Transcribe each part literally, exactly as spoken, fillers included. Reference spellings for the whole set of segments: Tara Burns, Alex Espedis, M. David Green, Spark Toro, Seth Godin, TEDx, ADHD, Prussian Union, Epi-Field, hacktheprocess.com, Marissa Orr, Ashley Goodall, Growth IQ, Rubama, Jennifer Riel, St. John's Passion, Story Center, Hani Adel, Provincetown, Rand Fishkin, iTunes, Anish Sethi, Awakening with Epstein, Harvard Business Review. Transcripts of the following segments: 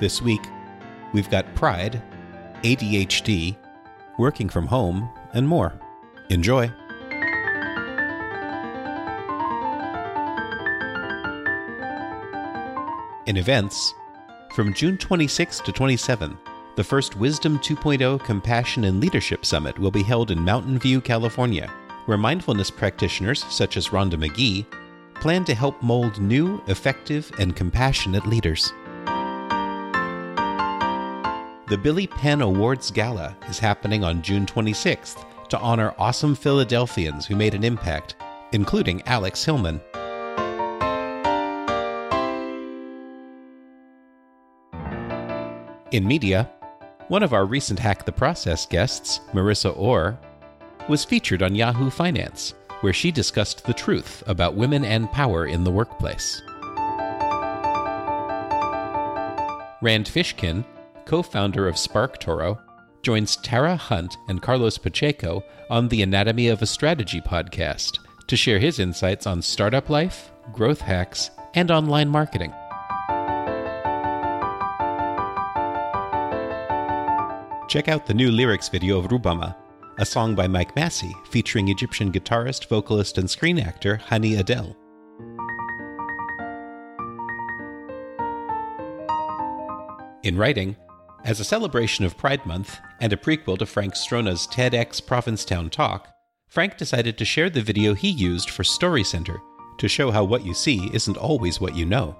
This week, we've got pride, A D H D, working from home, and more. Enjoy! In events, from June twenty-sixth to twenty-seventh, the first Wisdom two point oh Compassion and Leadership Summit will be held in Mountain View, California, where mindfulness practitioners such as Rhonda Magee plan to help mold new, effective, and compassionate leaders. The Billy Penn Awards Gala is happening on June twenty-sixth to honor awesome Philadelphians who made an impact, including Alex Hillman. In media, one of our recent Hack the Process guests, Marissa Orr, was featured on Yahoo Finance, where she discussed the truth about women and power in the workplace. Rand Fishkin, co-founder of Spark Toro, joins Tara Hunt and Carlos Pacheco on the Anatomy of a Strategy podcast to share his insights on startup life, growth hacks, and online marketing. Check out the new lyrics video of Rubama, a song by Mike Massey featuring Egyptian guitarist, vocalist, and screen actor Hani Adel. In writing, as a celebration of Pride Month and a prequel to Frank Strona's TEDx Provincetown talk, Frank decided to share the video he used for Story Center to show how what you see isn't always what you know.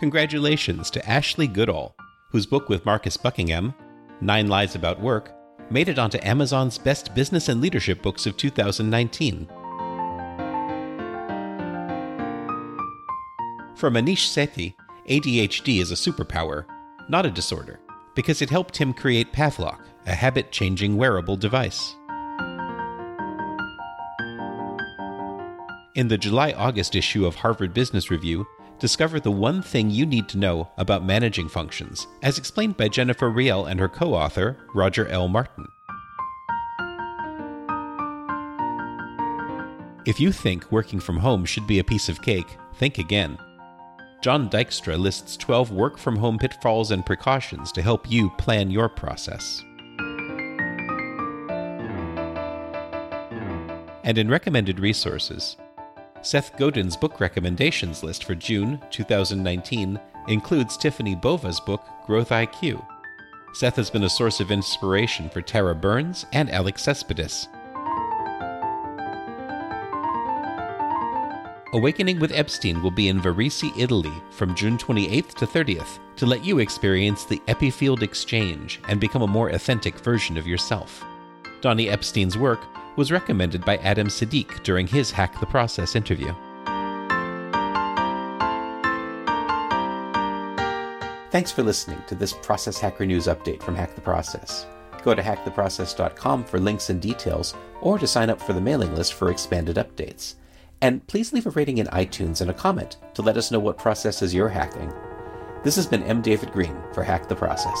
Congratulations to Ashley Goodall, whose book with Marcus Buckingham, Nine Lies About Work, made it onto Amazon's Best Business and Leadership Books of two thousand nineteen. From Anish Sethi, A D H D is a superpower, not a disorder, because it helped him create Pathlock, a habit-changing wearable device. In the July-August issue of Harvard Business Review, discover the one thing you need to know about managing functions, as explained by Jennifer Riel and her co-author, Roger L. Martin. If you think working from home should be a piece of cake, think again. John Dykstra lists twelve work-from-home pitfalls and precautions to help you plan your process. And in recommended resources, Seth Godin's book recommendations list for June twenty nineteen includes Tiffany Bova's book, Growth I Q. Seth has been a source of inspiration for Tara Burns and Alex Espedis. Awakening with Epstein will be in Verisi, Italy from June twenty-eighth to thirtieth to let you experience the Epi-Field exchange and become a more authentic version of yourself. Donnie Epstein's work was recommended by Adam Siddiq during his Hack the Process interview. Thanks for listening to this Process Hacker News update from Hack the Process. Go to hack the process dot com for links and details, or to sign up for the mailing list for expanded updates. And please leave a rating in iTunes and a comment to let us know what processes you're hacking. This has been M. David Green for Hack the Process.